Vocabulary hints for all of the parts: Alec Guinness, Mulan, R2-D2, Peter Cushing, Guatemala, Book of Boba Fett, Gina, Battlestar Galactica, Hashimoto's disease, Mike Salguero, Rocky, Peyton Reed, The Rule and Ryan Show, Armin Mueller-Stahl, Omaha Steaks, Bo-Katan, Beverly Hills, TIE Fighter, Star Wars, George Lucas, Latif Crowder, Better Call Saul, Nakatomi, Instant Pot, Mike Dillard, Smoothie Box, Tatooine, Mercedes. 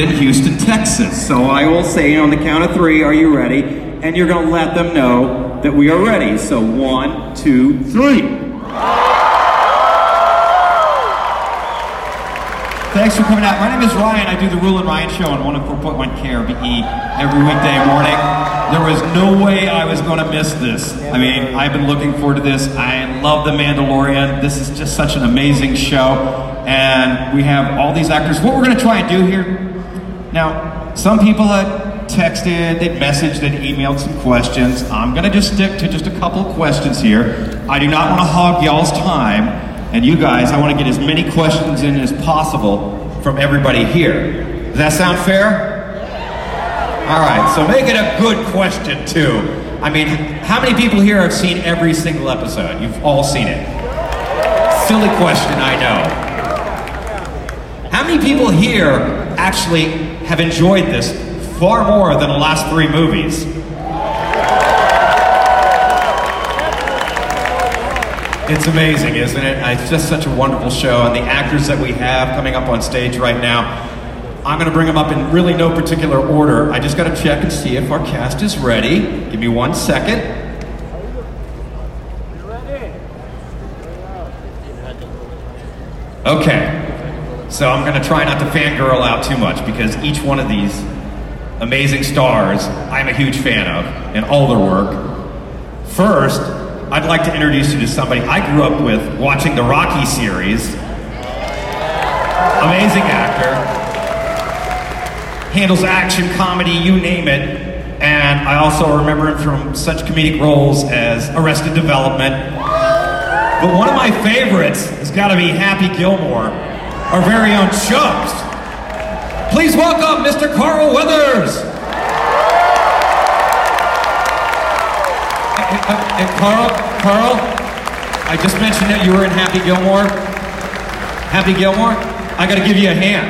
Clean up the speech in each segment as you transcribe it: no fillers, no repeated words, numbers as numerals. in Houston, Texas. So I will say on the count of three, are you ready? And you're going to let them know that we are ready. So 1, 2, 3. Thanks for coming out. My name is Ryan. I do The Rule and Ryan Show on 104.1 KRBE every weekday morning. There was no way I was going to miss this. I mean, I've been looking forward to this. I love The Mandalorian. This is just such an amazing show. And we have all these actors. What we're going to try and do here, now, some people had texted, they'd messaged, they'd emailed some questions. I'm going to just stick to just a couple questions here. I do not want to hog y'all's time. And you guys, I want to get as many questions in as possible from everybody here. Does that sound fair? All right, so make it a good question, too. I mean, how many people here have seen every single episode? You've all seen it. Silly question, I know. How many people here actually have enjoyed this far more than the last three movies? It's amazing, isn't it? It's just such a wonderful show, and the actors that we have coming up on stage right now, I'm gonna bring them up in really no particular order. I just gotta check and see if our cast is ready. Give me 1 second. Okay. So I'm going to try not to fangirl out too much because each one of these amazing stars I'm a huge fan of and all their work. First, I'd like to introduce you to somebody I grew up with watching the Rocky series. Amazing actor. Handles action, comedy, you name it. And I also remember him from such comedic roles as Arrested Development. But one of my favorites has got to be Happy Gilmore. Our very own Chubbs. Please welcome Mr. Carl Weathers. And Carl, I just mentioned that you were in Happy Gilmore. Happy Gilmore, I gotta give you a hand.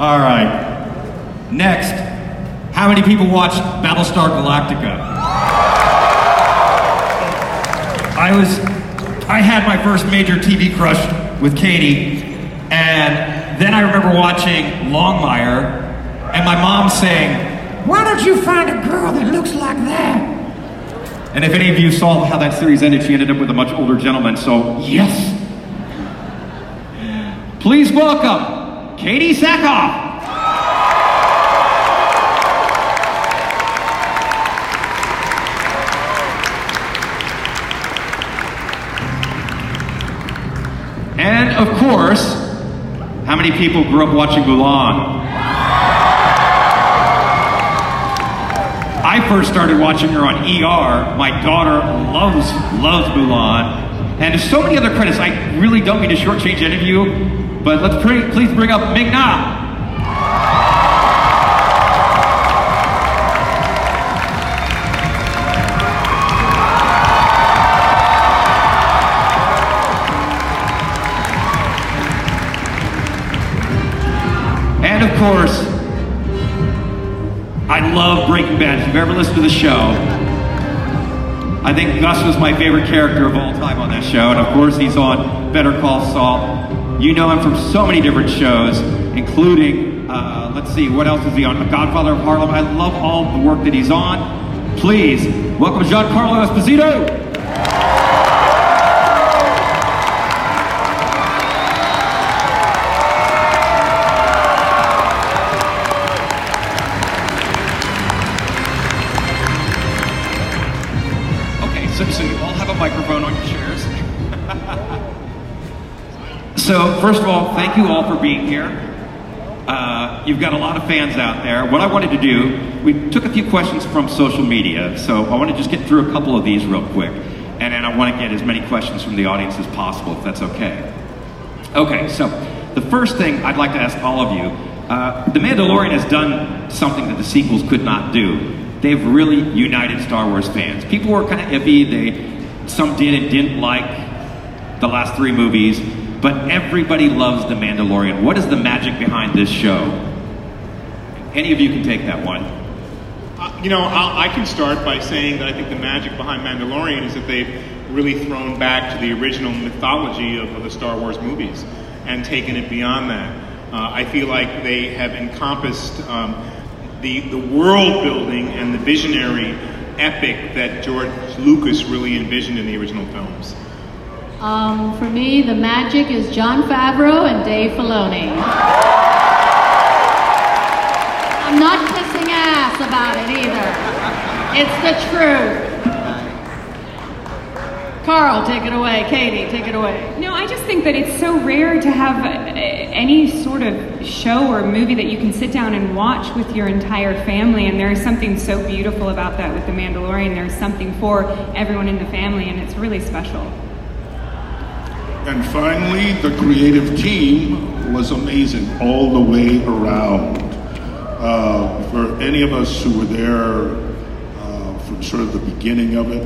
All right, next. How many people watched Battlestar Galactica? I had my first major TV crush with Katie, and then I remember watching Longmire, and my mom saying, "Why don't you find a girl that looks like that?" And if any of you saw how that series ended, she ended up with a much older gentleman, so yes. Please welcome Katie Sackhoff. And, of course, how many people grew up watching Mulan? I first started watching her on ER. My daughter loves Mulan. And there's so many other credits, I really don't mean to shortchange any of you, but let's please bring up Ming Na. Of course, I love Breaking Bad. If you've ever listened to the show, I think Gus was my favorite character of all time on that show, and of course he's on Better Call Saul. You know him from so many different shows, including, let's see, what else is he on? The Godfather of Harlem. I love all the work that he's on. Please, welcome Giancarlo Esposito. So you all have a microphone on your chairs. So first of all, thank you all for being here. You've got a lot of fans out there. What I wanted to do, we took a few questions from social media, so I want to just get through a couple of these real quick, and then I want to get as many questions from the audience as possible, if that's okay. Okay, so the first thing I'd like to ask all of you, The Mandalorian has done something that the sequels could not do. They've really united Star Wars fans. People were kind of iffy. Some did and didn't like the last three movies, but everybody loves The Mandalorian. What is the magic behind this show? Any of you can take that one. You know, I can start by saying that I think the magic behind Mandalorian is that they've really thrown back to the original mythology of the Star Wars movies and taken it beyond that. I feel like they have encompassed the world building and the visionary epic that George Lucas really envisioned in the original films. For me, the magic is John Favreau and Dave Filoni. I'm not kissing ass about it either. It's the truth. Carl, take it away. Katie, take it away. No, I just think that it's so rare to have any sort of show or movie that you can sit down and watch with your entire family, and there is something so beautiful about that with The Mandalorian. There's something for everyone in the family, and it's really special. And finally, the creative team was amazing all the way around. For any of us who were there from sort of the beginning of it,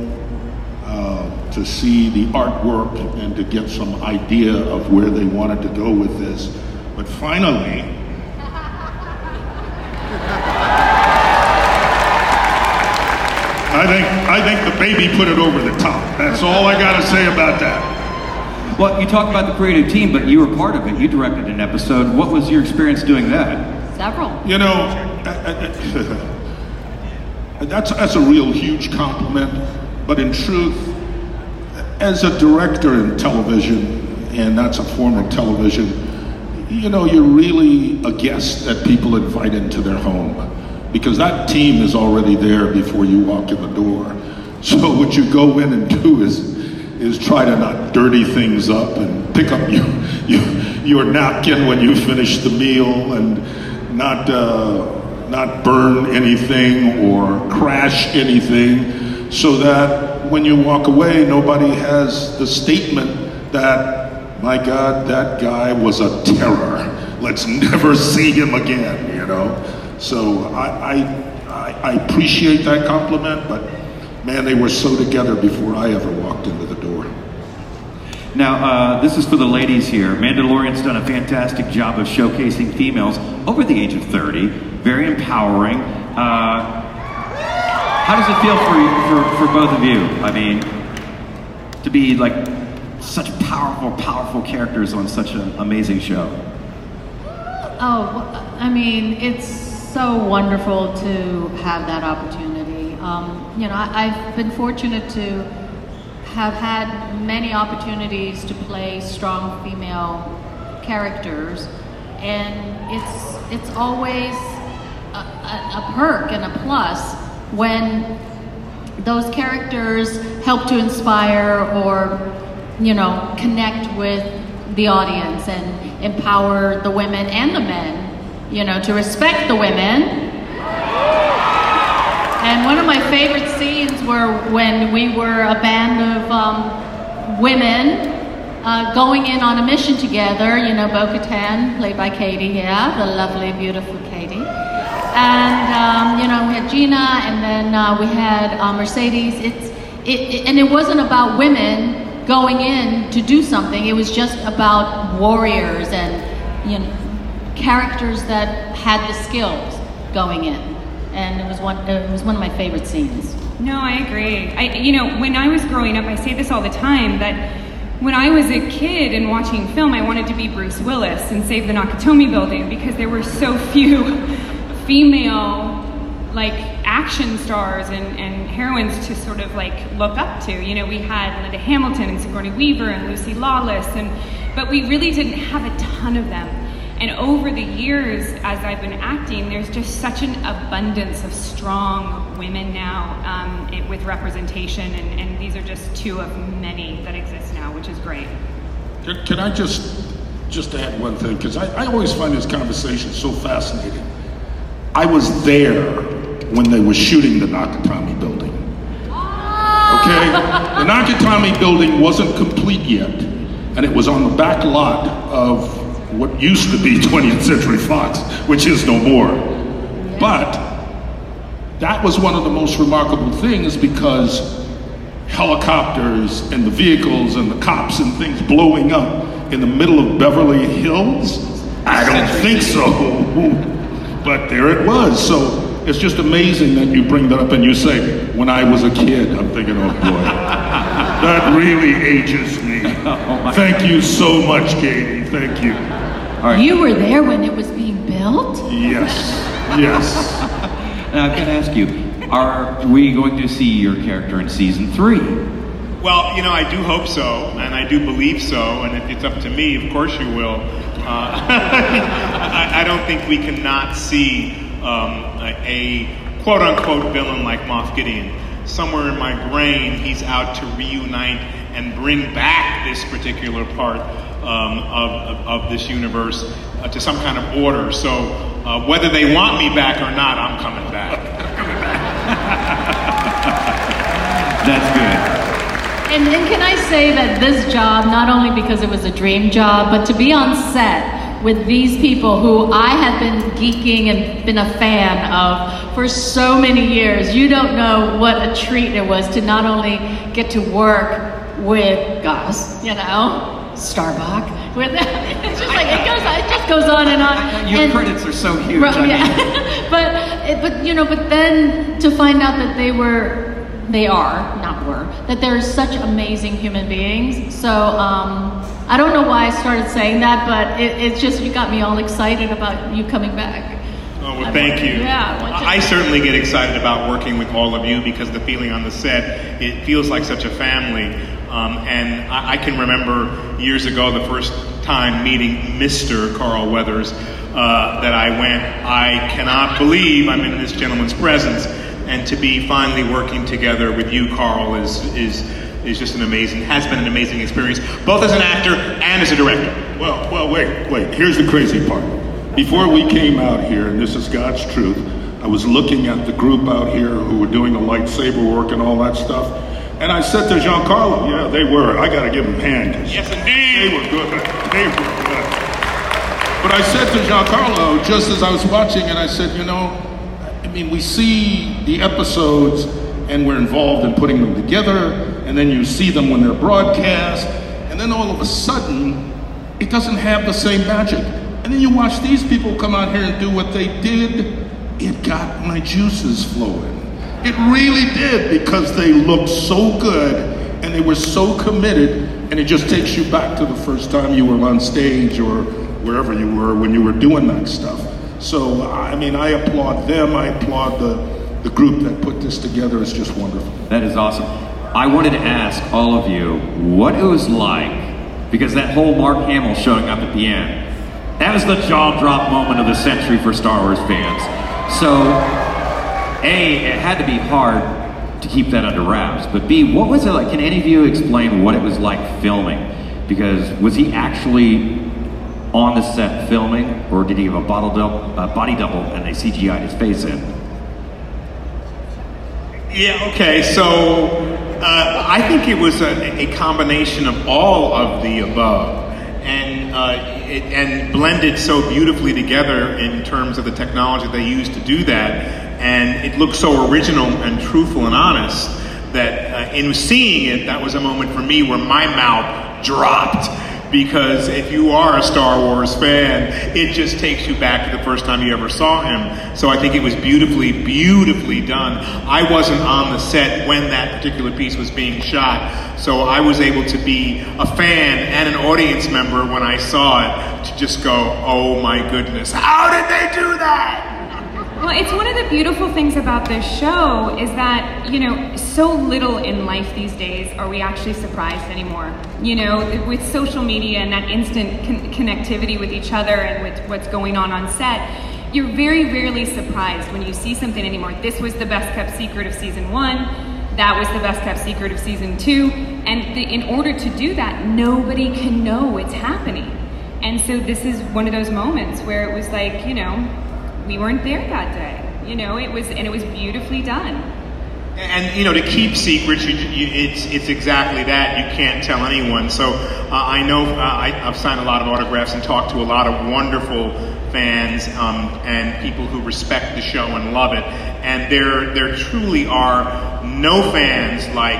to see the artwork and to get some idea of where they wanted to go with this. But finally, I think the baby put it over the top. That's all I gotta say about that. Well, you talk about the creative team, but you were part of it. You directed an episode. What was your experience doing that? Several. You know, that's a real huge compliment, but in truth, as a director in television, and that's a form of television, you know, you're really a guest that people invite into their home, because that team is already there before you walk in the door. So what you go in and do is try to not dirty things up and pick up your napkin when you finish the meal, and not burn anything or crash anything, so that when you walk away, nobody has the statement that, my God, that guy was a terror. Let's never see him again, you know? So I appreciate that compliment, but man, they were so together before I ever walked into the door. Now, this is for the ladies here. Mandalorian's done a fantastic job of showcasing females over the age of 30. Very empowering. How does it feel for both of you? I mean, to be like such powerful characters on such an amazing show. Oh, I mean, it's so wonderful to have that opportunity. You know, I've been fortunate to have had many opportunities to play strong female characters, and it's always a perk and a plus when those characters help to inspire or, you know, connect with the audience and empower the women and the men, you know, to respect the women. And one of my favorite scenes were when we were a band of women going in on a mission together, you know, Bo-Katan, played by Katie here, the lovely, beautiful Katie. And, you know, we had Gina, and then we had Mercedes. And it wasn't about women going in to do something. It was just about warriors and, you know, characters that had the skills going in. And it was one of my favorite scenes. No, I agree. You know, when I was growing up, I say this all the time, that when I was a kid and watching film, I wanted to be Bruce Willis and save the Nakatomi building, because there were so few female, like, action stars and heroines to sort of, like, look up to. You know, we had Linda Hamilton and Sigourney Weaver and Lucy Lawless, but we really didn't have a ton of them. And over the years, as I've been acting, there's just such an abundance of strong women now with representation, and these are just two of many that exist now, which is great. Can I just add one thing? Because I always find this conversation so fascinating. I was there when they were shooting the Nakatomi building. Okay? The Nakatomi building wasn't complete yet, and it was on the back lot of what used to be 20th Century Fox, which is no more. But that was one of the most remarkable things, because helicopters and the vehicles and the cops and things blowing up in the middle of Beverly Hills? I don't think so. But there it was. So It's just amazing that you bring that up and you say, when I was a kid, I'm thinking, oh boy, that really ages me. Oh thank you so much, Katie, thank you. All right. You were there when it was being built? Yes, yes. Now I've got to ask you, are we going to see your character in season 3? Well, you know, I do hope so, and I do believe so, and if it's up to me, of course you will. I don't think we cannot see a quote-unquote villain like Moff Gideon. Somewhere in my brain, he's out to reunite and bring back this particular part of this universe to some kind of order. So whether they want me back or not, I'm coming back. I'm coming back. That's good. And then can I say that this job, not only because it was a dream job, but to be on set with these people who I have been geeking and been a fan of for so many years, you don't know what a treat it was to not only get to work with Gus, you know, Starbuck, with it's just like it goes on, it just goes on and on. Your and, credits are so huge. Right, yeah. but you know, but then to find out that they're such amazing human beings. So I don't know why I started saying that, but it's just, you got me all excited about you coming back. Oh, well, thank you. Yeah, I certainly get excited about working with all of you because the feeling on the set, it feels like such a family. And I can remember years ago, the first time meeting Mr. Carl Weathers, that I went, I cannot believe I'm in this gentleman's presence. And to be finally working together with you, Carl, is just an amazing, has been an amazing experience, both as an actor and as a director. Well, wait, here's the crazy part. Before we came out here, and this is God's truth, I was looking at the group out here who were doing the lightsaber work and all that stuff, and I said to Giancarlo, yeah, they were, I gotta give them a hand. Yes, indeed. They were good, they were good. But I said to Giancarlo, just as I was watching, and I said, you know, I mean, we see the episodes and we're involved in putting them together, and then you see them when they're broadcast, and then all of a sudden, it doesn't have the same magic. And then you watch these people come out here and do what they did, it got my juices flowing. It really did, because they looked so good and they were so committed, and it just takes you back to the first time you were on stage or wherever you were when you were doing that stuff. So, I mean, I applaud them. I applaud the group that put this together. It's just wonderful. That is awesome. I wanted to ask all of you what it was like, because that whole Mark Hamill showing up at the end, that was the jaw-drop moment of the century for Star Wars fans. So, A, it had to be hard to keep that under wraps, but B, what was it like? Can any of you explain what it was like filming? Because was he actually on the set filming, or did he have a body double and they CGI'd his face in? Yeah, okay, so I think it was a combination of all of the above, and blended so beautifully together in terms of the technology they used to do that, and it looked so original and truthful and honest that in seeing it, that was a moment for me where my mouth dropped. Because if you are a Star Wars fan, it just takes you back to the first time you ever saw him. So I think it was beautifully, beautifully done. I wasn't on the set when that particular piece was being shot, so I was able to be a fan and an audience member when I saw it, to just go, oh my goodness, how did they do that? Well, it's one of the beautiful things about this show is that, you know, so little in life these days are we actually surprised anymore. You know, with social media and that instant connectivity with each other and with what's going on set, you're very rarely surprised when you see something anymore. This was the best kept secret of season 1. That was the best kept secret of season 2. And in order to do that, nobody can know what's happening. And so this is one of those moments where it was like, you know, we weren't there that day, you know. It was beautifully done. And you know, to keep secrets, it's exactly that. You can't tell anyone. So I know I've signed a lot of autographs and talked to a lot of wonderful fans and people who respect the show and love it. And there truly are no fans like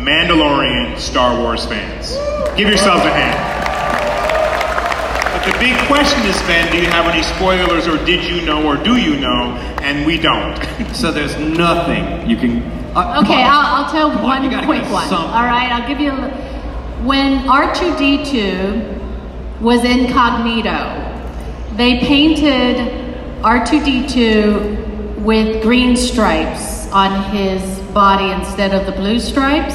Mandalorian Star Wars fans. Give yourselves a hand. The big question is then, do you have any spoilers, or did you know, or do you know? And we don't. So there's nothing you can... okay, I'll tell one quick one. All right, I'll give you a... When R2-D2 was incognito, they painted R2-D2 with green stripes on his body instead of the blue stripes.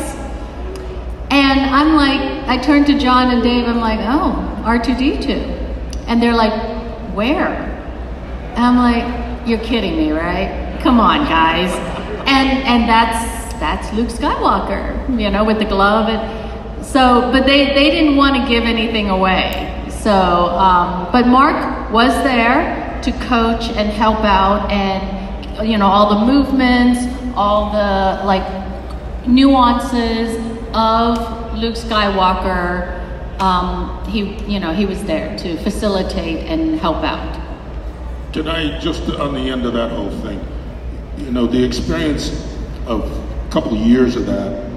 And I'm like, I turned to John and Dave, I'm like, oh, R2-D2. And they're like, where? And I'm like, you're kidding me, right? Come on, guys. And that's Luke Skywalker, you know, with the glove. And so, but they didn't want to give anything away. So, but Mark was there to coach and help out, and, you know, all the movements, all the, like, nuances of Luke Skywalker. He was there to facilitate and help out. Can I just, on the end of that whole thing, you know, the experience of a couple of years of that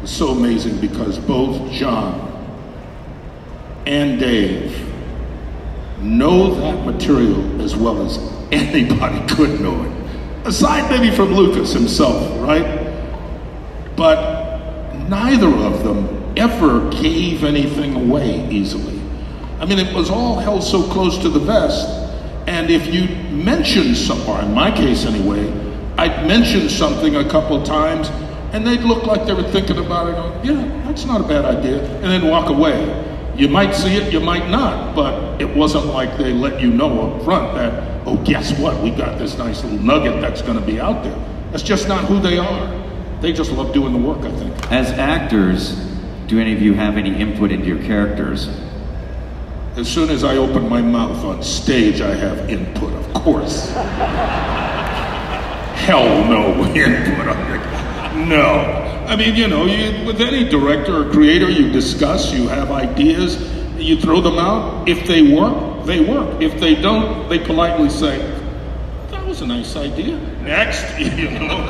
was so amazing, because both John and Dave know that material as well as anybody could know it, aside maybe from Lucas himself, right? But neither of them ever gave anything away easily. I mean, it was all held so close to the vest, and if you mentioned something, or in my case anyway, I'd mention something a couple of times, and they'd look like they were thinking about it, going, yeah, that's not a bad idea, and then walk away. You might see it, you might not, but it wasn't like they let you know up front that, oh, guess what, we got this nice little nugget that's gonna be out there. That's just not who they are. They just love doing the work, I think. As actors, do any of you have any input into your characters? As soon as I open my mouth on stage, I have input, of course. Hell no input on it. No. I mean, you know, with any director or creator, you discuss, you have ideas, you throw them out. If they work, they work. If they don't, they politely say, that was a nice idea. Next, you know.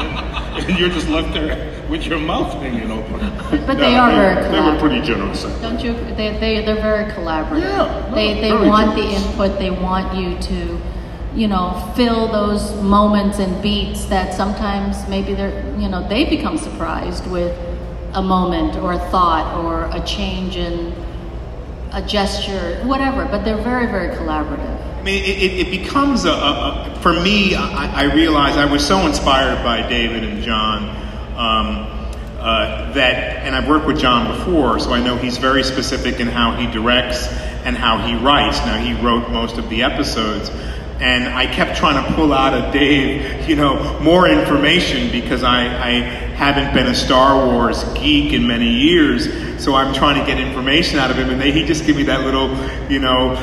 And you're just left there with your mouth hanging open. But they are very collaborative. They were pretty generous. Don't you? They're very collaborative. Yeah, no, they want generous. The input. They want you to, you know, fill those moments and beats that sometimes maybe they're, you know, they become surprised with a moment or a thought or a change in a gesture, whatever. But they're very, very collaborative. I mean, it becomes a for me, I realized I was so inspired by David and John that, and I've worked with John before, so I know he's very specific in how he directs and how he writes. Now, he wrote most of the episodes, and I kept trying to pull out of Dave, you know, more information, because I haven't been a Star Wars geek in many years, so I'm trying to get information out of him, and he just gave me that little, you know,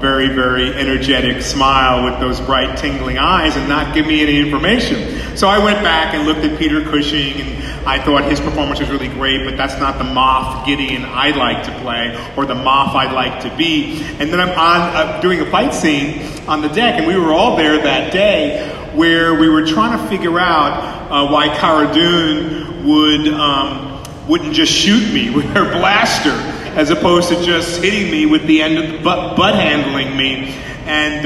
very, very energetic smile with those bright, tingling eyes, and not give me any information. So I went back and looked at Peter Cushing, and I thought his performance was really great, but that's not the Moff Gideon I'd like to play, or the Moff I'd like to be. And then I'm doing a fight scene on the deck, and we were all there that day, where we were trying to figure out why Cara Dune wouldn't just shoot me with her blaster, as opposed to just hitting me with the end of the butt handling me. And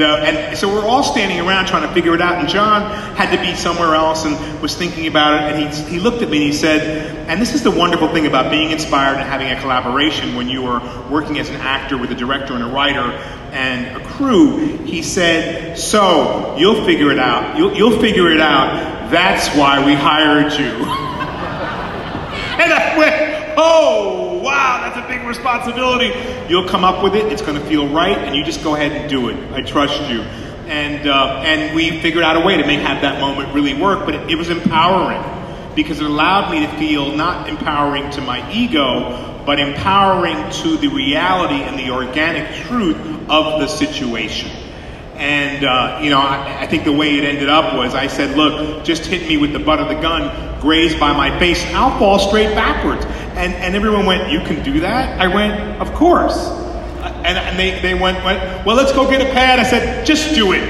so we're all standing around trying to figure it out, and John had to be somewhere else and was thinking about it, and he looked at me and he said, and this is the wonderful thing about being inspired and having a collaboration when you are working as an actor with a director and a writer and a crew, he said, so, you'll figure it out. You'll figure it out. That's why we hired you. And I went, oh, wow, that's a big responsibility. You'll come up with it. It's going to feel right, and you just go ahead and do it. I trust you. And we figured out a way to have that moment really work, but it was empowering, because it allowed me to feel not empowering to my ego, but empowering to the reality and the organic truth of the situation. And you know, I think the way it ended up was, I said, look, just hit me with the butt of the gun, graze by my face, and I'll fall straight backwards. And everyone went, you can do that? I went, of course. And they went, well, let's go get a pad. I said, just do it,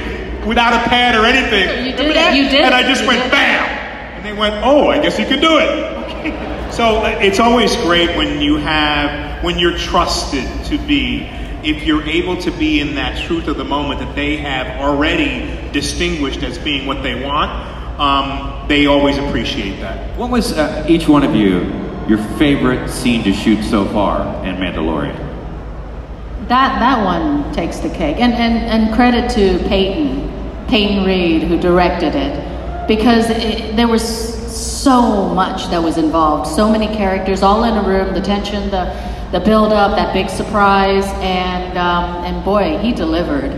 without a pad or anything. So you did it, you did. And I just went, bam. And they went, oh, I guess you can do it. Okay. So it's always great when you're trusted to be if you're able to be in that truth of the moment that they have already distinguished as being what they want, they always appreciate that. What was each one of you, your favorite scene to shoot so far in Mandalorian? That one takes the cake, and credit to Peyton Reed, who directed it, because there was so much that was involved, so many characters all in a room, the tension, the build up, that big surprise, and boy, he delivered.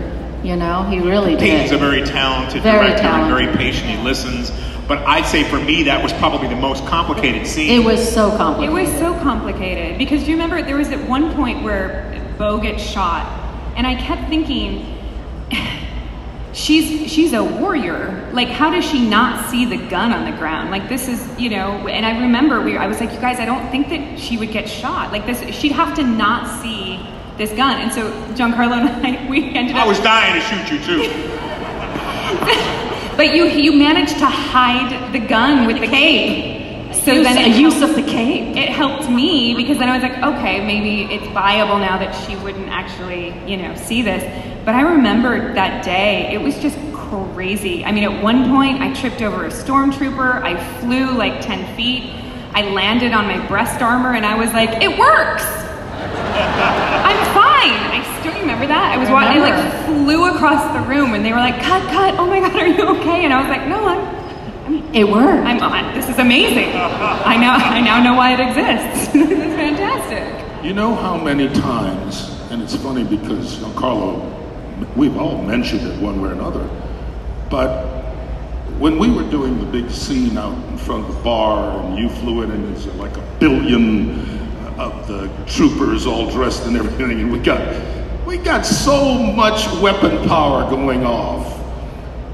You know, he really did. Peyton's a very talented director and very patient. He listens. But I'd say for me, that was probably the most complicated scene. It was so complicated. It was so complicated because you remember there was at one point where Bo gets shot, and I kept thinking, she's a warrior. Like, how does she not see the gun on the ground? Like, this is, you know, and I remember I was like, you guys, I don't think that she would get shot. Like, this, she'd have to not see this gun. And so Giancarlo and I, we ended up... I was dying to shoot you, too. But you managed to hide the gun with the cape. So then use of the cape. It helped me because then I was like, okay, maybe it's viable now that she wouldn't actually, you know, see this. But I remember that day, it was just crazy. I mean, at one point I tripped over a stormtrooper. I flew like 10 feet. I landed on my breast armor and I was like, it works. I'm fine. I still remember that. I like flew across the room and they were like, cut. Oh my God, are you okay? And I was like, no, it worked. This is amazing. I now know why it exists. This is fantastic. You know how many times, and it's funny because Giancarlo, we've all mentioned it one way or another, but when we were doing the big scene out in front of the bar and you flew in and there's like a billion of the troopers all dressed and everything, and we got so much weapon power going off.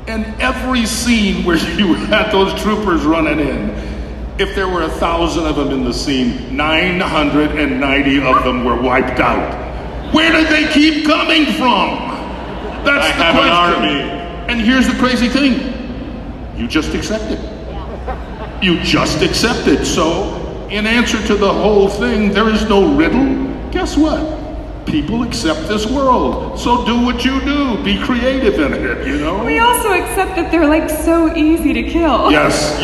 And every scene where you had those troopers running in, if there were 1,000 of them in the scene, 990 of them were wiped out. Where did they keep coming from? That's the question. An army. And here's the crazy thing. You just accept it. Yeah. You just accept it. So in answer to the whole thing, there is no riddle. Guess what? People accept this world, so do what you do. Be creative in it, you know? We also accept that they're, like, so easy to kill. Yes,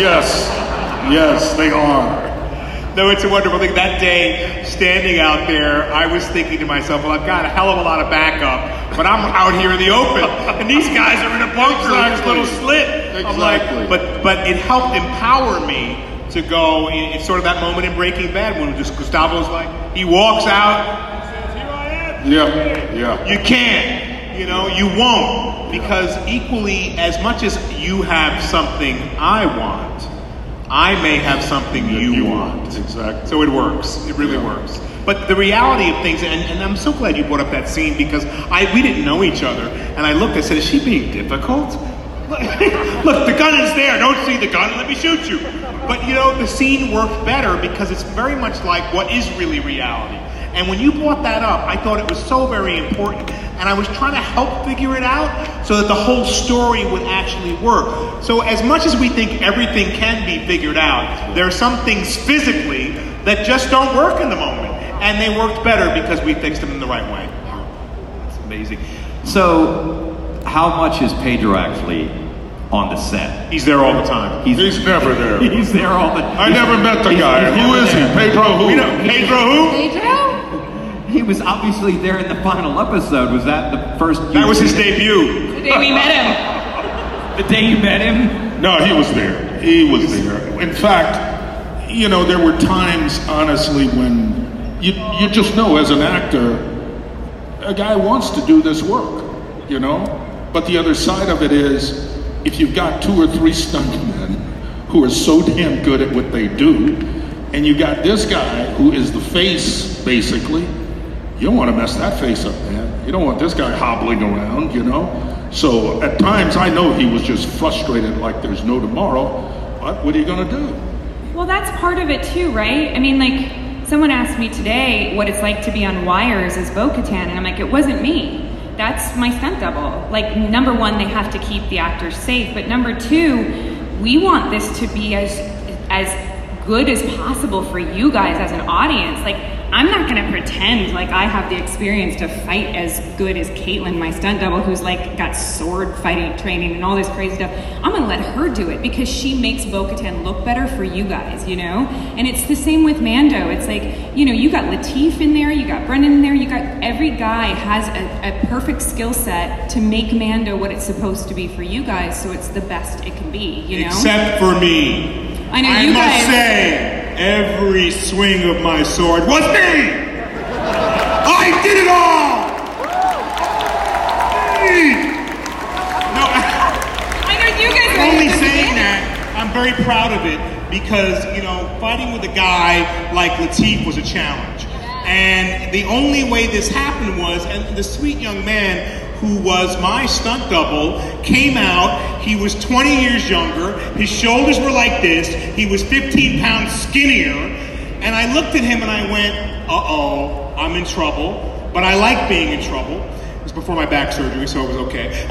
they are. No, it's a wonderful thing. That day, standing out there, I was thinking to myself, well, I've got a hell of a lot of backup, but I'm out here in the open, and these guys are in a bunker in this little slit. Exactly. I'm like, but it helped empower me to go, it's sort of that moment in Breaking Bad when just Gustavo's like, he walks out, Yeah. You can't, you know, you won't, because equally, as much as you have something I want, I may have something you want. Exactly. So it works. It really works. But the reality of things, and I'm so glad you brought up that scene, because we didn't know each other, and I looked, I said, is she being difficult? Look, the gun is there. Don't see the gun. Let me shoot you. But, you know, the scene worked better because it's very much like what is really reality. And when you brought that up, I thought it was so very important. And I was trying to help figure it out so that the whole story would actually work. So as much as we think everything can be figured out, there are some things physically that just don't work in the moment. And they worked better because we fixed them in the right way. That's amazing. So how much is Pedro actually on the set? He's there all the time. He's never there. He's there all the time. I never met the guy. Who is he? Pedro who? Pedro who? Pedro? He was obviously there in the final episode. Was that the first? That was his debut. The day we met him. The day you met him? No, he was there. He was there. In fact, you know, there were times, honestly, when you just know as an actor, a guy wants to do this work, you know? But the other side of it is, if you've got 2 or 3 stuntmen who are so damn good at what they do, and you got this guy who is the face, basically, you don't want to mess that face up, man. You don't want this guy hobbling around, you know? So at times I know he was just frustrated like there's no tomorrow, but what are you going to do? Well, that's part of it too, right? I mean, like, someone asked me today what it's like to be on wires as Bo-Katan, and I'm like, it wasn't me. That's my stunt double. Like, number one, they have to keep the actors safe, but number two, we want this to be as good as possible for you guys as an audience. Like, I'm not going to pretend like I have the experience to fight as good as Caitlin, my stunt double, who's like got sword fighting training and all this crazy stuff. I'm going to let her do it because she makes Bo-Katan look better for you guys, you know? And it's the same with Mando. It's like, you know, you got Latif in there, you got Brennan in there, you got every guy has a perfect skill set to make Mando what it's supposed to be for you guys, so it's the best it can be, you know? Except for me. I know I you guys... must say... every swing of my sword was me! I did it all! Me! No, I know you guys are only saying that, I'm very proud of it because, you know, fighting with a guy like Latif was a challenge. And the only way this happened was, and the sweet young man who was my stunt double, came out, he was 20 years younger, his shoulders were like this, he was 15 pounds skinnier, and I looked at him and I went, uh-oh, I'm in trouble, but I like being in trouble. It was before my back surgery, so it was okay. And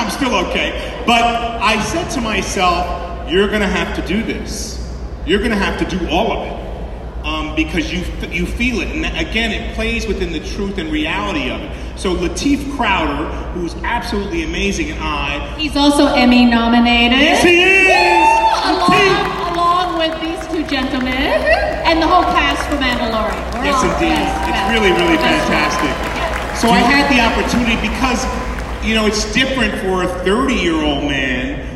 I'm still okay. But I said to myself, you're gonna have to do this. You're gonna have to do all of it. Because you feel it, and again, it plays within the truth and reality of it. So Latif Crowder, who's absolutely amazing, and he's also Emmy nominated. Yes, he is. Along with these two gentlemen and the whole cast for Mandalorian. We're yes, indeed, best, it's best, really, really best, fantastic. Best. So I had the opportunity because you know it's different for a 30-year-old man.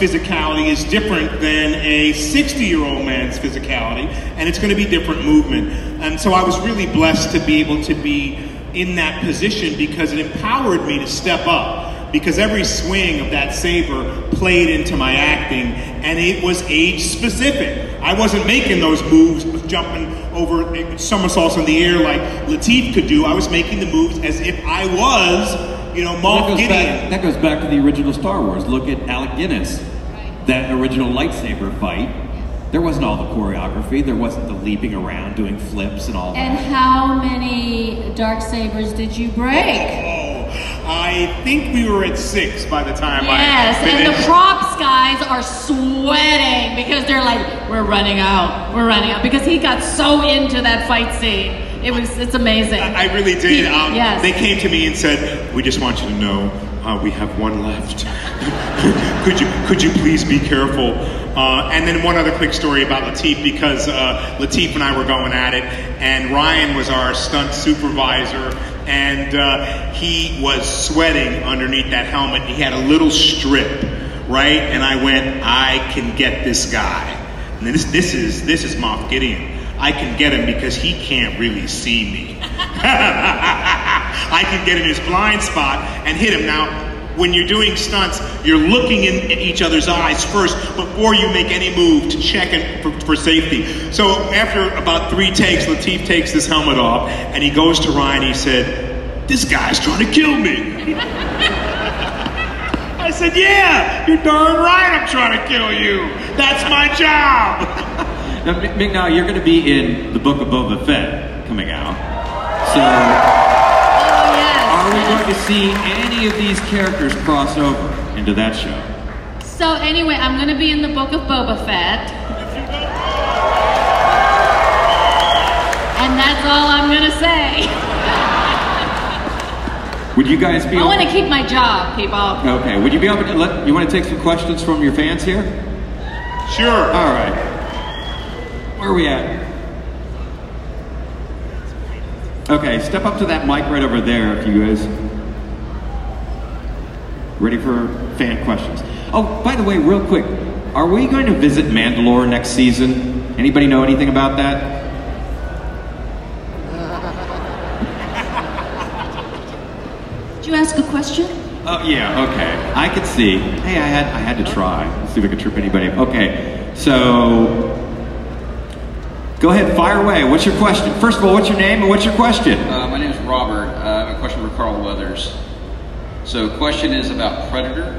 Physicality is different than a 60-year-old man's physicality, and it's going to be different movement. And so I was really blessed to be able to be in that position because it empowered me to step up, because every swing of that saber played into my acting, and it was age-specific. I wasn't making those moves jumping over somersaults in the air like Latif could do. I was making the moves as if I was... you know, Moff Gideon. That goes back to the original Star Wars. Look at Alec Guinness. Right. That original lightsaber fight. Yes. There wasn't all the choreography. There wasn't the leaping around, doing flips and all that. And how many dark sabers did you break? Oh, I think we were at 6 by the time I finished. Yes, and the props guys are sweating because they're like, we're running out. We're running out. Because he got so into that fight scene. It's amazing. I really did. Yes. They came to me and said, we just want you to know we have one left. could you please be careful? And then one other quick story about Latif, because Latif and I were going at it, and Ryan was our stunt supervisor, and he was sweating underneath that helmet. He had a little strip, right? And I went, I can get this guy. And this is Moff Gideon. I can get him because he can't really see me. I can get in his blind spot and hit him. Now, when you're doing stunts, you're looking in each other's eyes first before you make any move to check it for safety. So after about 3 takes, Latif takes his helmet off and he goes to Ryan, he said, this guy's trying to kill me. I said, yeah, you're darn right I'm trying to kill you. That's my job. Now, Mignow, you're going to be in the Book of Boba Fett coming out. So, are we going to see any of these characters cross over into that show? So, anyway, I'm going to be in the Book of Boba Fett. And that's all I'm going to say. Would you guys be... I want to keep my job, people. Okay. Would you be open to... you want to take some questions from your fans here? Sure. All right. Where are we at? Okay, step up to that mic right over there if you guys. Ready for fan questions. Oh, by the way, real quick, are we going to visit Mandalore next season? Anybody know anything about that? Did you ask a question? Oh, yeah, okay. I could see. Hey, I had to try. Let's see if I could trip anybody up. Okay, so... go ahead, fire away. What's your question? First of all, what's your name and what's your question? My name is Robert. I have a question for Carl Weathers. So, question is about Predator.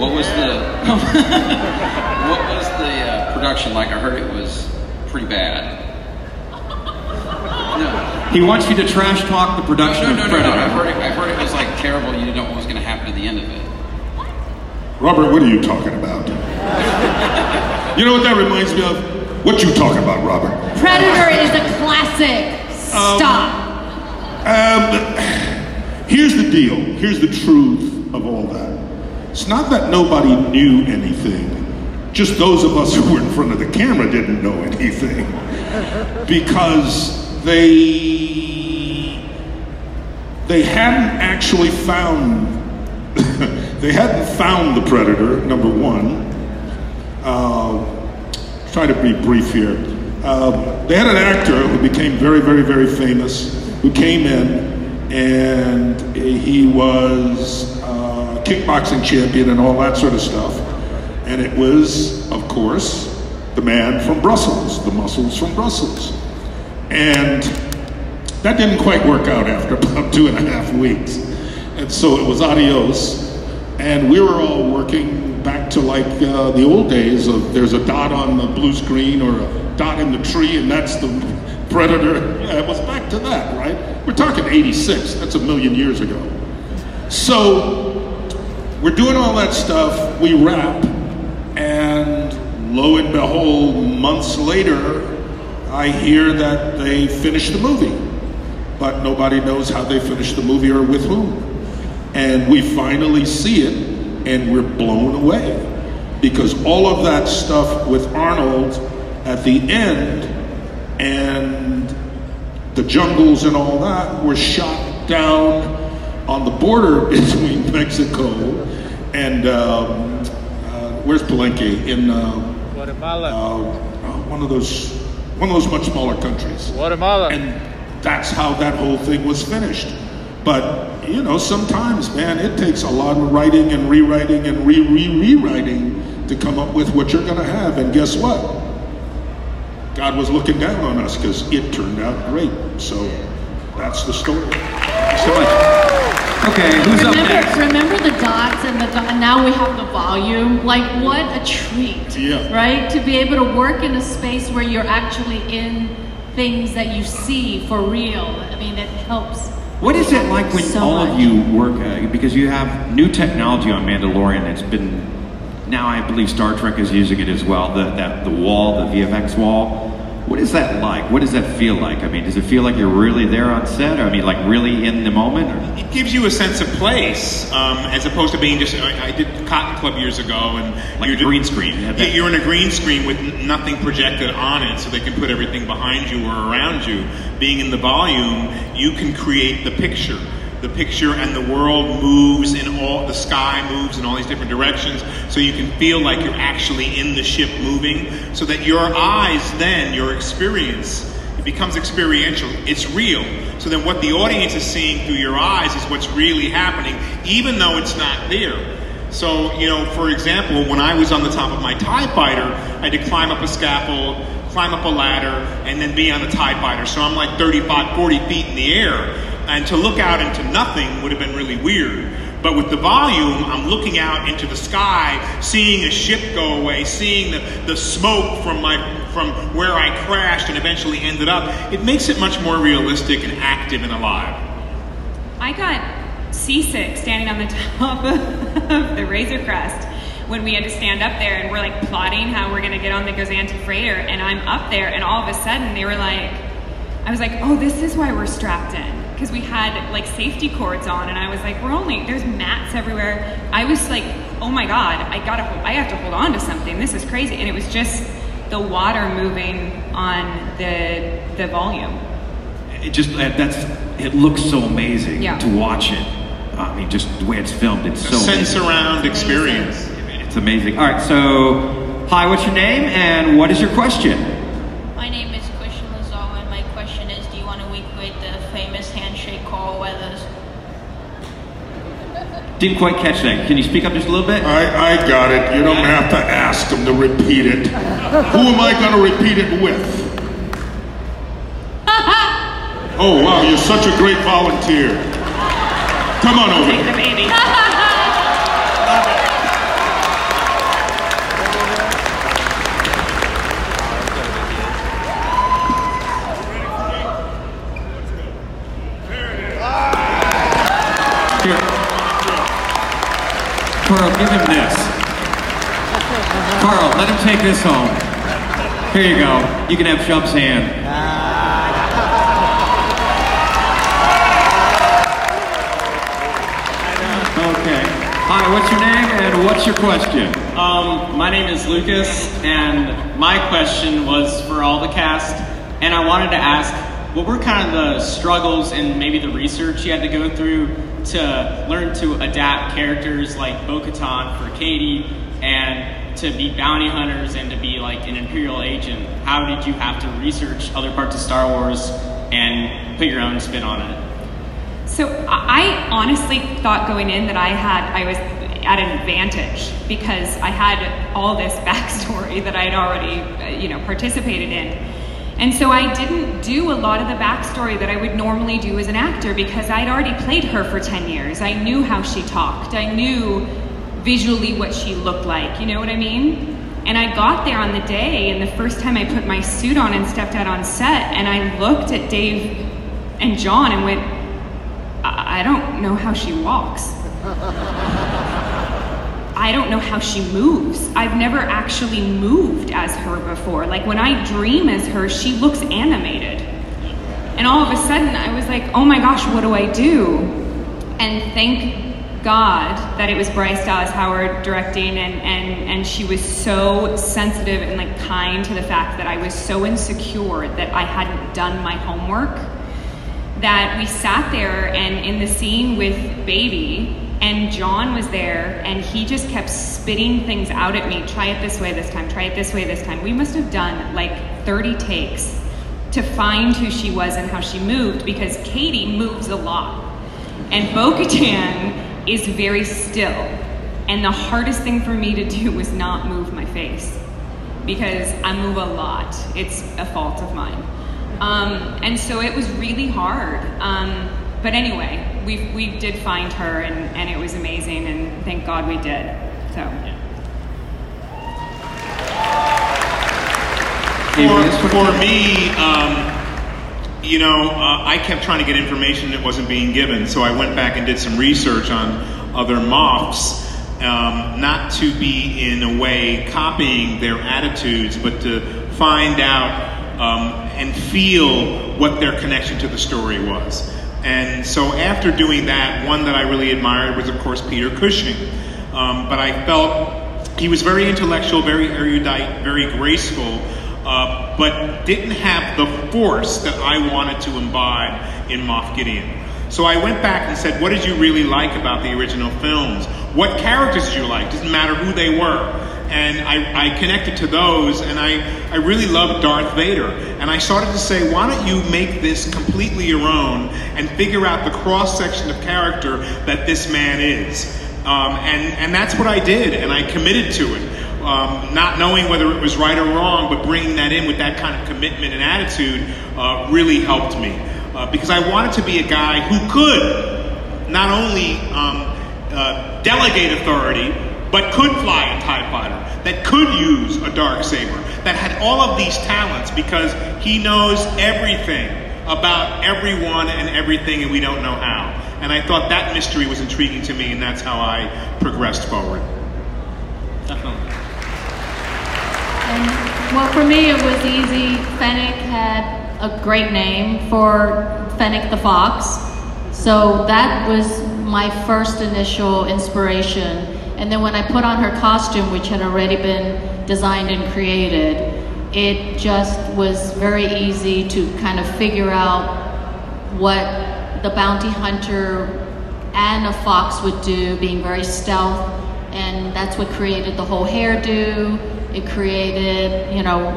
What was the production like? I heard it was pretty bad. No. He wants you to trash talk the production of Predator. No. I heard it was like terrible. You didn't know what was going to happen at the end of it. Robert, what are you talking about? You know what that reminds me of? What you talking about, Robert? Predator is a classic. Stop. Here's the deal. Here's the truth of all that. It's not that nobody knew anything. Just those of us who were in front of the camera didn't know anything. Because they hadn't actually found... they hadn't found the Predator, number one. Try to be brief here. They had an actor who became very, very, very famous, who came in, and he was a kickboxing champion and all that sort of stuff. And it was, of course, the man from Brussels, the muscles from Brussels. And that didn't quite work out after about 2.5 weeks. And so it was adios. And we were all working back to like the old days of there's a dot on the blue screen or a dot in the tree and that's the Predator. Yeah, it was back to that, right? We're talking 86, that's a million years ago. So we're doing all that stuff, we wrap, and lo and behold, months later, I hear that they finished the movie, but nobody knows how they finished the movie or with whom. And we finally see it, and we're blown away. Because all of that stuff with Arnold at the end, and the jungles and all that, were shot down on the border between Mexico and, where's Palenque? In Guatemala. One of those much smaller countries. Guatemala. And that's how that whole thing was finished. But, you know, sometimes, man, it takes a lot of writing and rewriting and rewriting to come up with what you're going to have. And guess what? God was looking down on us because it turned out great. So that's the story. So, okay, who's up next? Remember the dots and now we have the volume. Like, what a treat, yeah. Right? To be able to work in a space where you're actually in things that you see for real. I mean, it helps. What is it like when all of you work, because you have new technology on Mandalorian that's been, now I believe Star Trek is using it as well, the wall, the VFX wall. What is that like? What does that feel like? I mean, does it feel like you're really there on set? Or, I mean, like really in the moment? Or? It gives you a sense of place, as opposed to being just, I did Cotton Club years ago, and like you're a green screen. You're in a green screen with nothing projected on it, so they can put everything behind you or around you. Being in the volume, you can create the picture. The picture and the world moves in all, the sky moves in all these different directions, so you can feel like you're actually in the ship moving, so that your eyes then, your experience, it becomes experiential, it's real. So then what the audience is seeing through your eyes is what's really happening, even though it's not there. So, you know, for example, when I was on the top of my TIE Fighter, I had to climb up a scaffold, climb up a ladder, and then be on the TIE Fighter. So I'm like 35, 40 feet in the air. And to look out into nothing would have been really weird. But with the volume, I'm looking out into the sky, seeing a ship go away, seeing the smoke from where I crashed and eventually ended up. It makes it much more realistic and active and alive. I got seasick standing on the top of the Razor Crest when we had to stand up there and we're like plotting how we're gonna get on the Gozanti freighter, and I'm up there and all of a sudden they were like, I was like, oh, this is why we're strapped in. Because we had like safety cords on, and I was like, there's mats everywhere. I was like, oh my God, I have to hold on to something. This is crazy. And it was just the water moving on the volume. It just, it looks so amazing to watch it. I mean, just the way it's filmed, it's so amazing. Sense around experience. It's amazing. All right, so, hi, what's your name and what is your question? Didn't quite catch that. Can you speak up just a little bit? I got it. You don't have to ask them to repeat it. Who am I going to repeat it with? Oh, wow, you're such a great volunteer. Come on over. Take the baby. Carl, give him this. Carl, let him take this home. Here you go. You can have Chubb's hand. Okay. Hi, what's your name and what's your question? My name is Lucas, and my question was for all the cast, and I wanted to ask what were kind of the struggles and maybe the research you had to go through to learn to adapt characters like Bo-Katan for Katie and to be bounty hunters and to be like an Imperial agent. How did you have to research other parts of Star Wars and put your own spin on it? So I honestly thought going in that I was at an advantage because I had all this backstory that I had already, participated in. And so I didn't do a lot of the backstory that I would normally do as an actor because I'd already played her for 10 years. I knew how she talked. I knew visually what she looked like, you know what I mean? And I got there on the day, and the first time I put my suit on and stepped out on set, and I looked at Dave and John and went, I don't know how she walks. I don't know how she moves. I've never actually moved as her before. Like, when I dream as her, she looks animated. And all of a sudden, I was like, oh my gosh, what do I do? And thank God that it was Bryce Dallas Howard directing, and she was so sensitive and like kind to the fact that I was so insecure that I hadn't done my homework, that we sat there and in the scene with Baby, and John was there, and he just kept spitting things out at me. Try it this way this time, try it this way this time. We must have done like 30 takes to find who she was and how she moved, because Katie moves a lot and Bo-Katan is very still. And the hardest thing for me to do was not move my face because I move a lot. It's a fault of mine. And so it was really hard. But anyway, we did find her, and it was amazing, and thank God we did. So. For me, I kept trying to get information that wasn't being given, so I went back and did some research on other Moffs, not to be in a way copying their attitudes, but to find out and feel what their connection to the story was. And so after doing that, one that I really admired was, of course, Peter Cushing. But I felt he was very intellectual, very erudite, very graceful, but didn't have the force that I wanted to imbibe in Moff Gideon. So I went back and said, what did you really like about the original films? What characters did you like? Doesn't matter who they were. And I connected to those, and I really loved Darth Vader. And I started to say, why don't you make this completely your own and figure out the cross-section of character that this man is? And that's what I did, and I committed to it. Not knowing whether it was right or wrong, but bringing that in with that kind of commitment and attitude really helped me. Because I wanted to be a guy who could not only delegate authority, but could fly a TIE Fighter, that could use a Darksaber, that had all of these talents because he knows everything about everyone and everything, and we don't know how. And I thought that mystery was intriguing to me, and that's how I progressed forward. Definitely. Well, for me, it was easy. Fennec had a great name for Fennec the Fox. So that was my first initial inspiration. And then when I put on her costume, which had already been designed and created, it just was very easy to kind of figure out what the bounty hunter and a fox would do, being very stealth. And that's what created the whole hairdo. It created,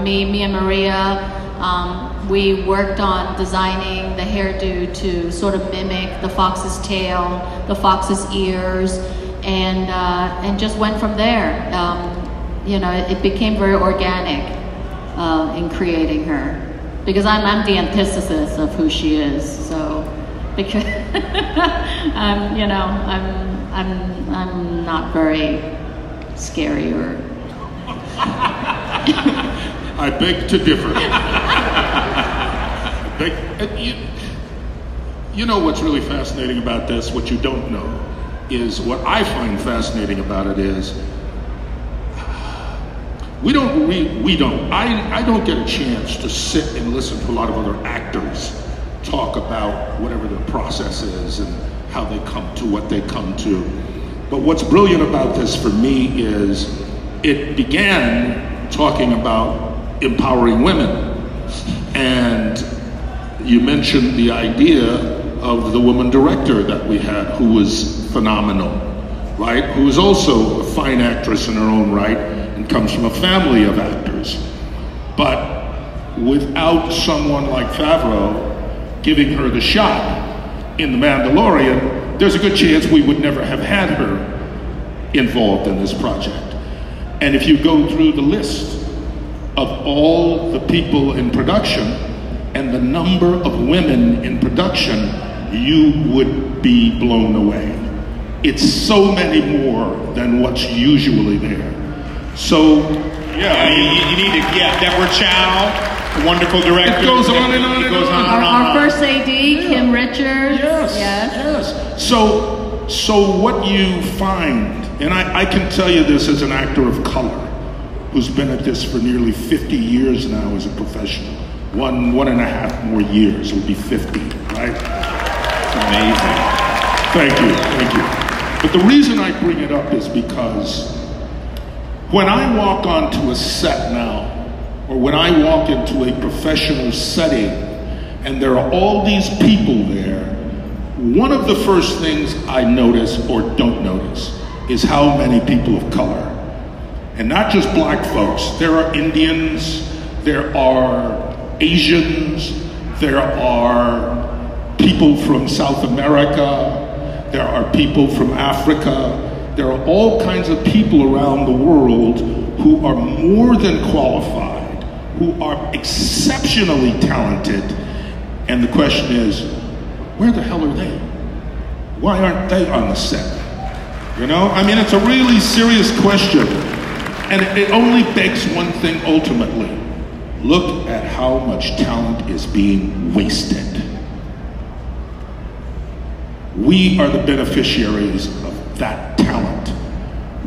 me and Maria. We worked on designing the hairdo to sort of mimic the fox's tail, the fox's ears, and just went from there. It became very organic in creating her. Because I'm the antithesis of who she is, so. Because, I'm not very scary or... I beg to differ. You know what's really fascinating about this, what you don't know, is what I find fascinating about it is I don't get a chance to sit and listen to a lot of other actors talk about whatever their process is and how they come to what they come to. But what's brilliant about this for me is it began talking about empowering women. And you mentioned the idea of the woman director that we had, who was phenomenal, right? Who's also a fine actress in her own right, comes from a family of actors. But without someone like Favreau giving her the shot in The Mandalorian, there's a good chance we would never have had her involved in this project. And if you go through the list of all the people in production and the number of women in production, you would be blown away. It's so many more than what's usually there. So, yeah. You need to get Deborah Chow, a wonderful director. It goes on and on and on. Our first AD, yeah. Kim Richards. Yes, yes, yes. So what you find, and I can tell you this as an actor of color, who's been at this for nearly 50 years now as a professional. One and a half more years will be 50, right? It's amazing. Thank you, thank you. But the reason I bring it up is because when I walk onto a set now, or when I walk into a professional setting, and there are all these people there, one of the first things I notice or don't notice is how many people of color. And not just black folks. There are Indians, there are Asians, there are people from South America, there are people from Africa. There are all kinds of people around the world who are more than qualified, who are exceptionally talented. And the question is, where the hell are they? Why aren't they on the set? You know, I mean, it's a really serious question. And it only begs one thing ultimately. Look at how much talent is being wasted. We are the beneficiaries of that talent.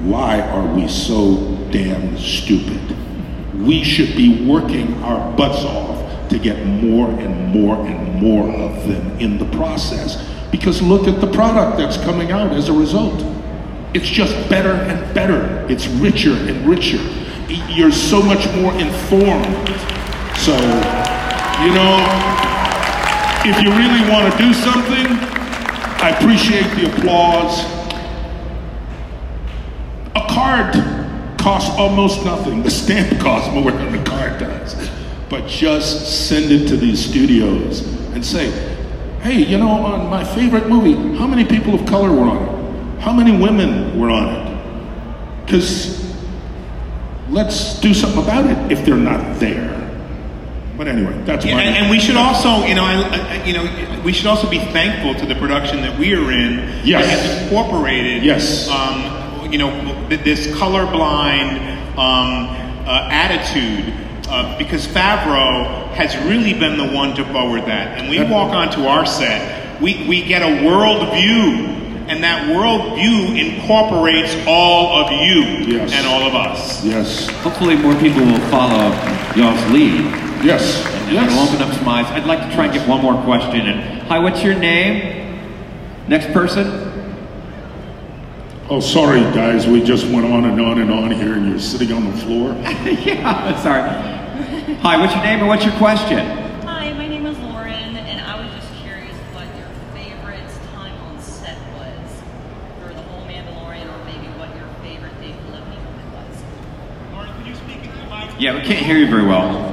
Why are we so damn stupid? We should be working our butts off to get more and more and more of them in the process. Because look at the product that's coming out as a result. It's just better and better. It's richer and richer. You're so much more informed. So, you know, if you really want to do something, I appreciate the applause. A card costs almost nothing. The stamp costs more than the card does. But just send it to these studios and say, hey, you know, on my favorite movie, how many people of color were on it? How many women were on it? Because let's do something about it if they're not there. But anyway, that's yeah, and we should also, you know, we should also be thankful to the production that we are in. Yes. That has incorporated, yes, you know, this colorblind attitude, because Favreau has really been the one to forward that. And we walk onto our set, we get a world view, and that world view incorporates all of you, yes, and all of us. Yes. Hopefully, more people will follow y'all's lead. Yes. Yes. It'll open up some eyes. I'd like to try and get one more question. And hi, what's your name? Next person. Oh, sorry, guys. We just went on and on and on here, and you're sitting on the floor. Yeah, sorry. Hi, what's your name and what's your question? Hi, my name is Lauren, and I was just curious what your favorite time on set was for The Whole Mandalorian, or maybe what your favorite Dave Filoni moment was. Lauren, can you speak into the mic? Yeah, we can't hear you very well.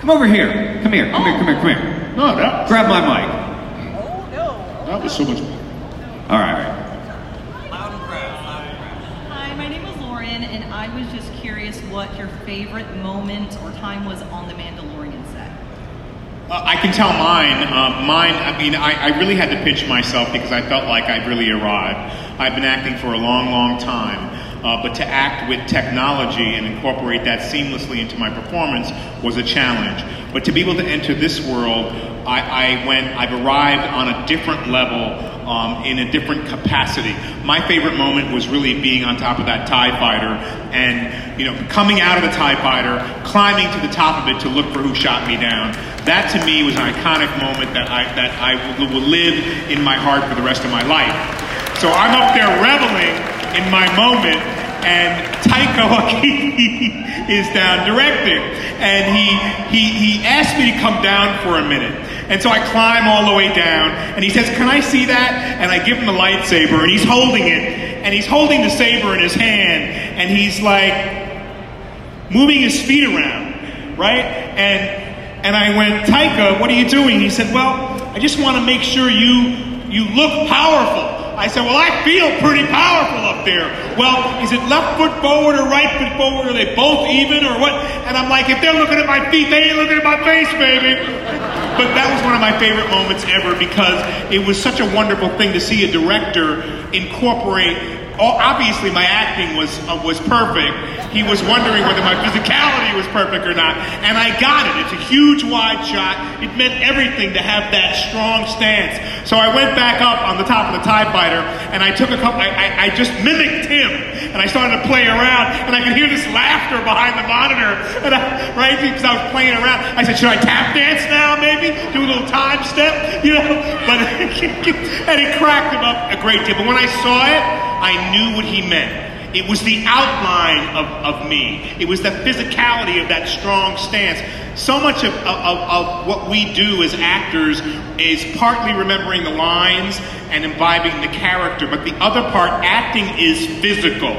Come over here. Come here. Come here. Come here. Come here. No, that. Grab my mic. Oh no. That was so much better. All right. Loud and proud. Loud and proud. Hi, my name is Lauren, and I was just curious what your favorite moment or time was on The Mandalorian set. I can tell mine. I mean, I really had to pinch myself because I felt like I'd really arrived. I've been acting for a long, long time. But to act with technology and incorporate that seamlessly into my performance was a challenge. But to be able to enter this world, I've arrived on a different level, in a different capacity. My favorite moment was really being on top of that TIE Fighter and, coming out of the TIE Fighter, climbing to the top of it to look for who shot me down. That to me was an iconic moment that I will live in my heart for the rest of my life. So I'm up there reveling in my moment, and Taika Waititi is down directing. And he asked me to come down for a minute. And so I climb all the way down, and he says, "Can I see that?" And I give him the lightsaber, and he's holding it, and he's holding the saber in his hand, and he's like moving his feet around, right? And I went, "Taika, what are you doing?" He said, "Well, I just want to make sure you look powerful." I said, "Well, I feel pretty powerful up there." "Well, is it left foot forward or right foot forward? Are they both even or what?" And I'm like, if they're looking at my feet, they ain't looking at my face, baby. But that was one of my favorite moments ever, because it was such a wonderful thing to see a director incorporate. Obviously, my acting was perfect. He was wondering whether my physicality was perfect or not, and I got it. It's a huge wide shot. It meant everything to have that strong stance. So I went back up on the top of the TIE Fighter, and I took a couple. I just mimicked him, and I started to play around, and I could hear this laughter behind the monitor, and because I was playing around. I said, "Should I tap dance now? Maybe do a little time step, But and it cracked him up a great deal. But when I saw it, I knew what he meant. It was the outline of me. It was the physicality of that strong stance. So much of what we do as actors is partly remembering the lines and imbibing the character, but the other part, acting, is physical.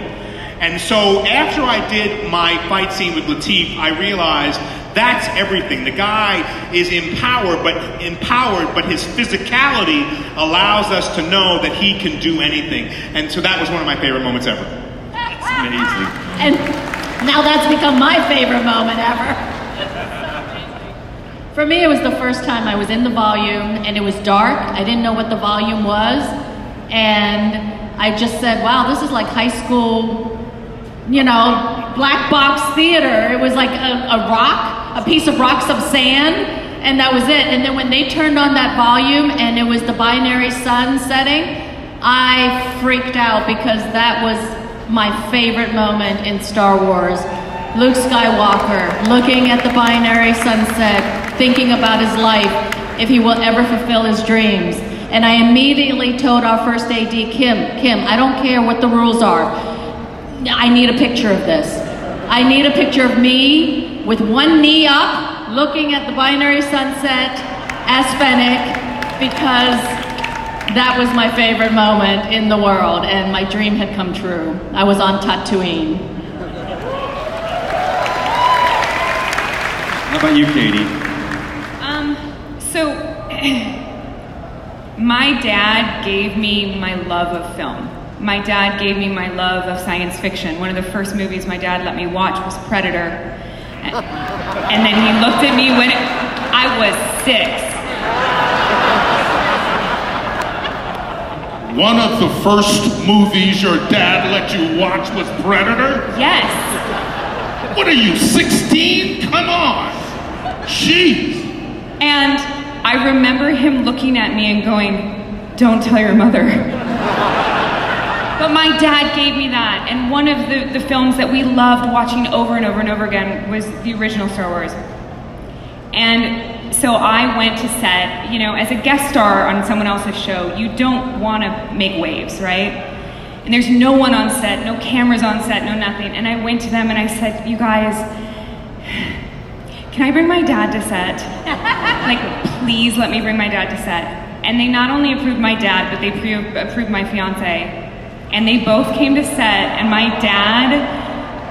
And so after I did my fight scene with Latif, I realized that's everything. The guy is empowered, but his physicality allows us to know that he can do anything. And so that was one of my favorite moments ever. That's amazing. And now that's become my favorite moment ever. For me, it was the first time I was in the volume, and it was dark. I didn't know what the volume was. And I just said, wow, this is like high school, black box theater. It was like a piece of rock, some sand, and that was it. And then when they turned on that volume and it was the binary sun setting, I freaked out, because that was my favorite moment in Star Wars. Luke Skywalker looking at the binary sunset, thinking about his life, if he will ever fulfill his dreams. And I immediately told our first AD, Kim, I don't care what the rules are. I need a picture of this. I need a picture of me with one knee up, looking at the binary sunset as Fennec, because that was my favorite moment in the world, and my dream had come true. I was on Tatooine. How about you, Katie? So, my dad gave me my love of film. My dad gave me my love of science fiction. One of the first movies my dad let me watch was Predator. And then he looked at me when I was 6. One of the first movies your dad let you watch was Predator? Yes. What are you, 16? Come on. Jeez. And I remember him looking at me and going, "Don't tell your mother." But my dad gave me that, and one of the films that we loved watching over and over and over again was the original Star Wars. And so I went to set, as a guest star on someone else's show, you don't want to make waves, right? And there's no one on set, no cameras on set, no nothing. And I went to them and I said, "You guys, can I bring my dad to set? Please let me bring my dad to set." And they not only approved my dad, but they approved my fiance. And they both came to set, and my dad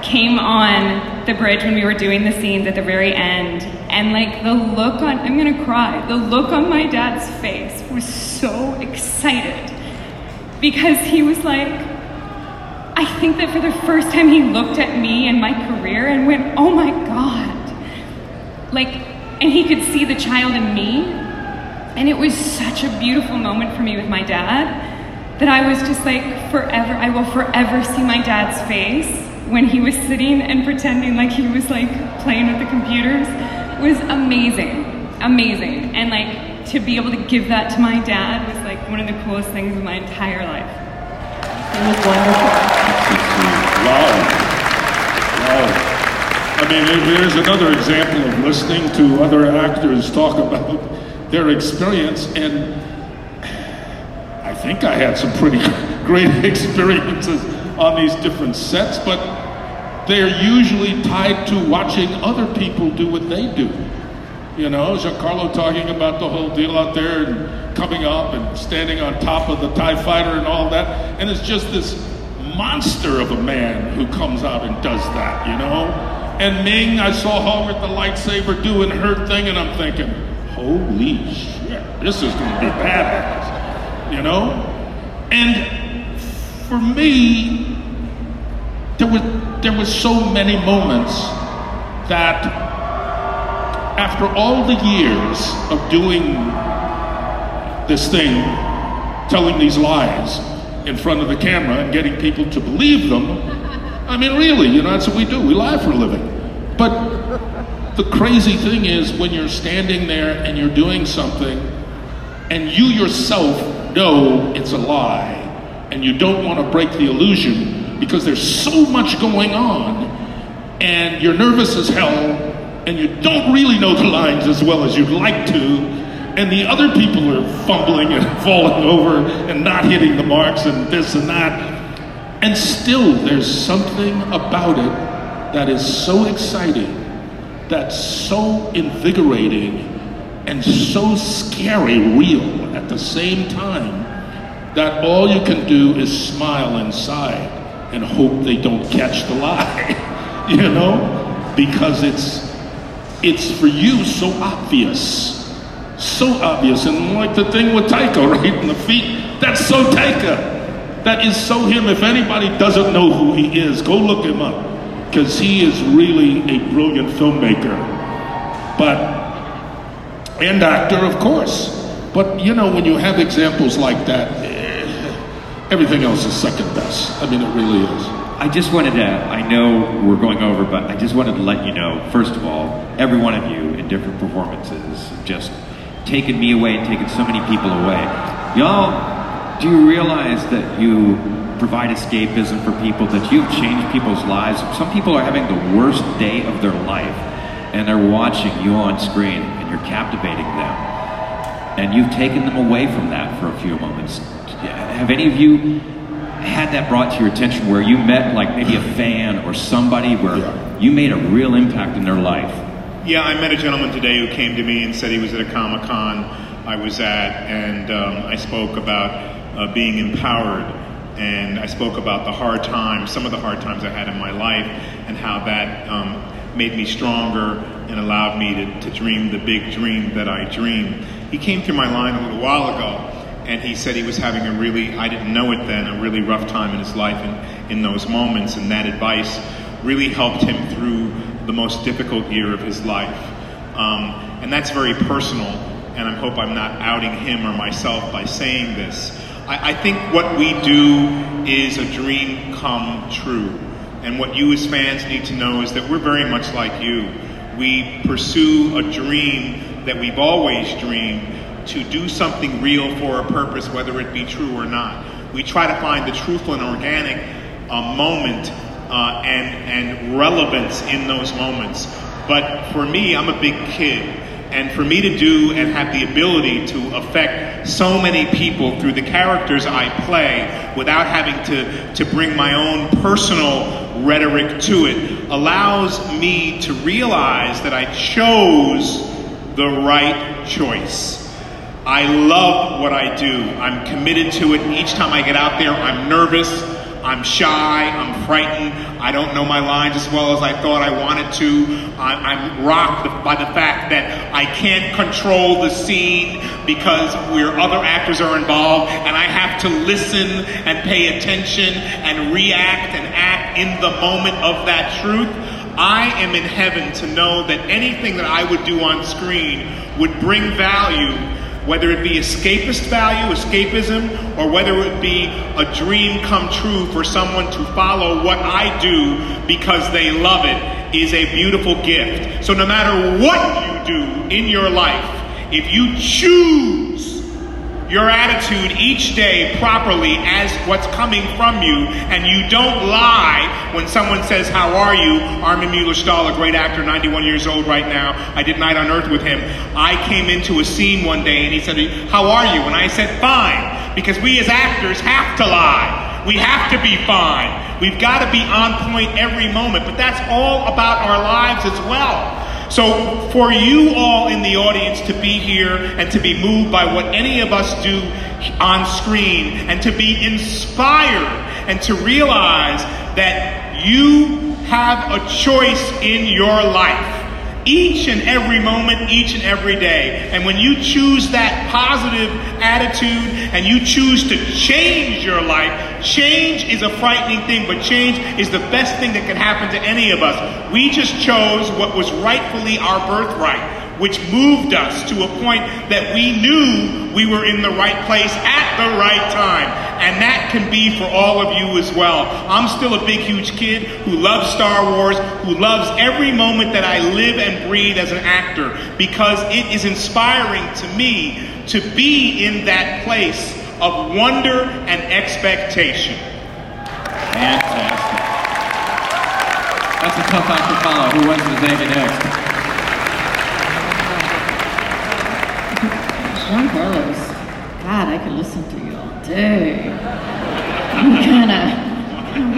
came on the bridge when we were doing the scenes at the very end. And the look on, I'm gonna cry, the look on my dad's face was so excited, because he was like, I think that for the first time he looked at me and my career and went, oh my God. And he could see the child in me. And it was such a beautiful moment for me with my dad, that I was just forever, I will forever see my dad's face when he was sitting and pretending like he was playing with the computers. It was amazing, amazing. And to be able to give that to my dad was like one of the coolest things of my entire life. It was wonderful. Wow. I mean, there's another example of listening to other actors talk about their experience, and I think I had some pretty great experiences on these different sets, but they're usually tied to watching other people do what they do. You know, Giancarlo talking about the whole deal out there and coming up and standing on top of the TIE Fighter and all that, and it's just this monster of a man who comes out and does that, you know? And Ming, I saw her with the lightsaber doing her thing, and I'm thinking, holy shit, this is going to be badass, you know? And for me, there were so many moments that after all the years of doing this thing, telling these lies in front of the camera and getting people to believe them, I mean, really, you know, that's what we do. We lie for a living. But the crazy thing is when you're standing there and you're doing something and you yourself know it's a lie and you don't want to break the illusion because there's so much going on and you're nervous as hell and you don't really know the lines as well as you'd like to, and the other people are fumbling and falling over and not hitting the marks and this and that. And still, there's something about it that is so exciting, that's so invigorating, and so scary real at the same time, that all you can do is smile inside and hope they don't catch the lie, you know? Because it's for you so obvious, and like the thing with Taika, right, in the feet, that's so Taika. That is so him. If anybody doesn't know who he is, go look him up, because he is really a brilliant filmmaker, and actor, of course. But you know, when you have examples like that, everything else is second best. I mean, it really is. I just wanted to, I know we're going over, but I just wanted to let you know, first of all, every one of you in different performances have just taken me away and taken so many people away. Y'all, do you realize that you provide escapism for people, that you've changed people's lives? Some people are having the worst day of their life, and they're watching you on screen, and you're captivating them. And you've taken them away from that for a few moments. Have any of you had that brought to your attention where you met like maybe a fan or somebody where you made a real impact in their life? Yeah, I met a gentleman today who came to me and said he was at a Comic-Con I was at, and I spoke about being empowered, and I spoke about the hard times, some of the hard times I had in my life, and how that made me stronger and allowed me to dream the big dream that I dream. He came through my line a little while ago, and he said he was having a really, I didn't know it then, a really rough time in his life in those moments, and that advice really helped him through the most difficult year of his life. And that's very personal, and I hope I'm not outing him or myself by saying this. I think what we do is a dream come true. And what you as fans need to know is that we're very much like you. We pursue a dream that we've always dreamed, to do something real for a purpose, whether it be true or not. We try to find the truthful and organic moment and relevance in those moments. But for me, I'm a big kid. And for me to do and have the ability to affect so many people through the characters I play without having to bring my own personal rhetoric to it allows me to realize that I chose the right choice. I love what I do. I'm committed to it. Each time I get out there, I'm nervous. I'm shy, I'm frightened, I don't know my lines as well as I thought I wanted to. I'm rocked by the fact that I can't control the scene because other actors are involved, and I have to listen and pay attention and react and act in the moment of that truth. I am in heaven to know that anything that I would do on screen would bring value, whether it be escapist value, escapism, or whether it be a dream come true for someone to follow what I do because they love it, is a beautiful gift. So no matter what you do in your life, If you choose your attitude each day properly as what's coming from you, and you don't lie when someone says, how are you? Armin Mueller-Stahl, a great actor, 91 years old right now. I did Night on Earth with him. I came into a scene one day and he said, how are you? And I said, fine. Because we as actors have to lie. We have to be fine. We've got to be on point every moment. But that's all about our lives as well. So for you all in the audience to be here and to be moved by what any of us do on screen and to be inspired and to realize that you have a choice in your life. Each and every moment, each and every day. And when you choose that positive attitude and you choose to change your life, change is a frightening thing, but change is the best thing that can happen to any of us. We just chose what was rightfully our birthright, which moved us to a point that we knew we were in the right place at the right time. And that can be for all of you as well. I'm still a big, huge kid who loves Star Wars, who loves every moment that I live and breathe as an actor, because it is inspiring to me to be in that place of wonder and expectation. Fantastic. That's a tough act to follow. Who wins the David next? John Burroughs. God, I could listen to you. Day. I'm gonna,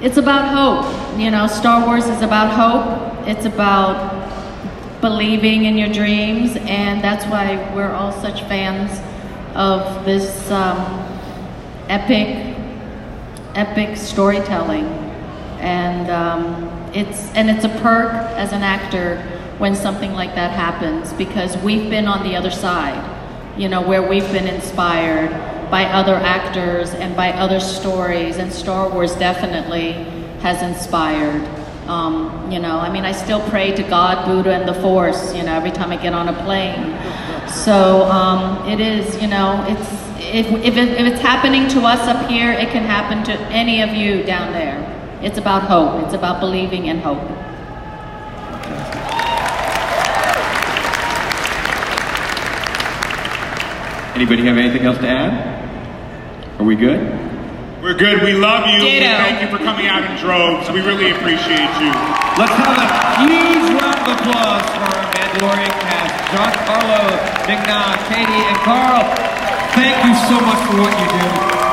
woo. It's about hope, you know. Star Wars is about hope. It's about believing in your dreams, and that's why we're all such fans of this epic storytelling. And it's a perk as an actor when something like that happens, because we've been on the other side. You know, where we've been inspired by other actors and by other stories, and Star Wars definitely has inspired. You know, I mean, I still pray to God, Buddha, and the Force, you know, every time I get on a plane. So it is, you know, it's if it's happening to us up here, it can happen to any of you down there. It's about hope. It's about believing in hope. Anybody have anything else to add? Are we good? We're good. We love you. We thank you for coming out in droves. We really appreciate you. Let's have a huge round of applause for our Mandalorian cast. Giancarlo, Mignon, Katie, and Carl. Thank you so much for what you do.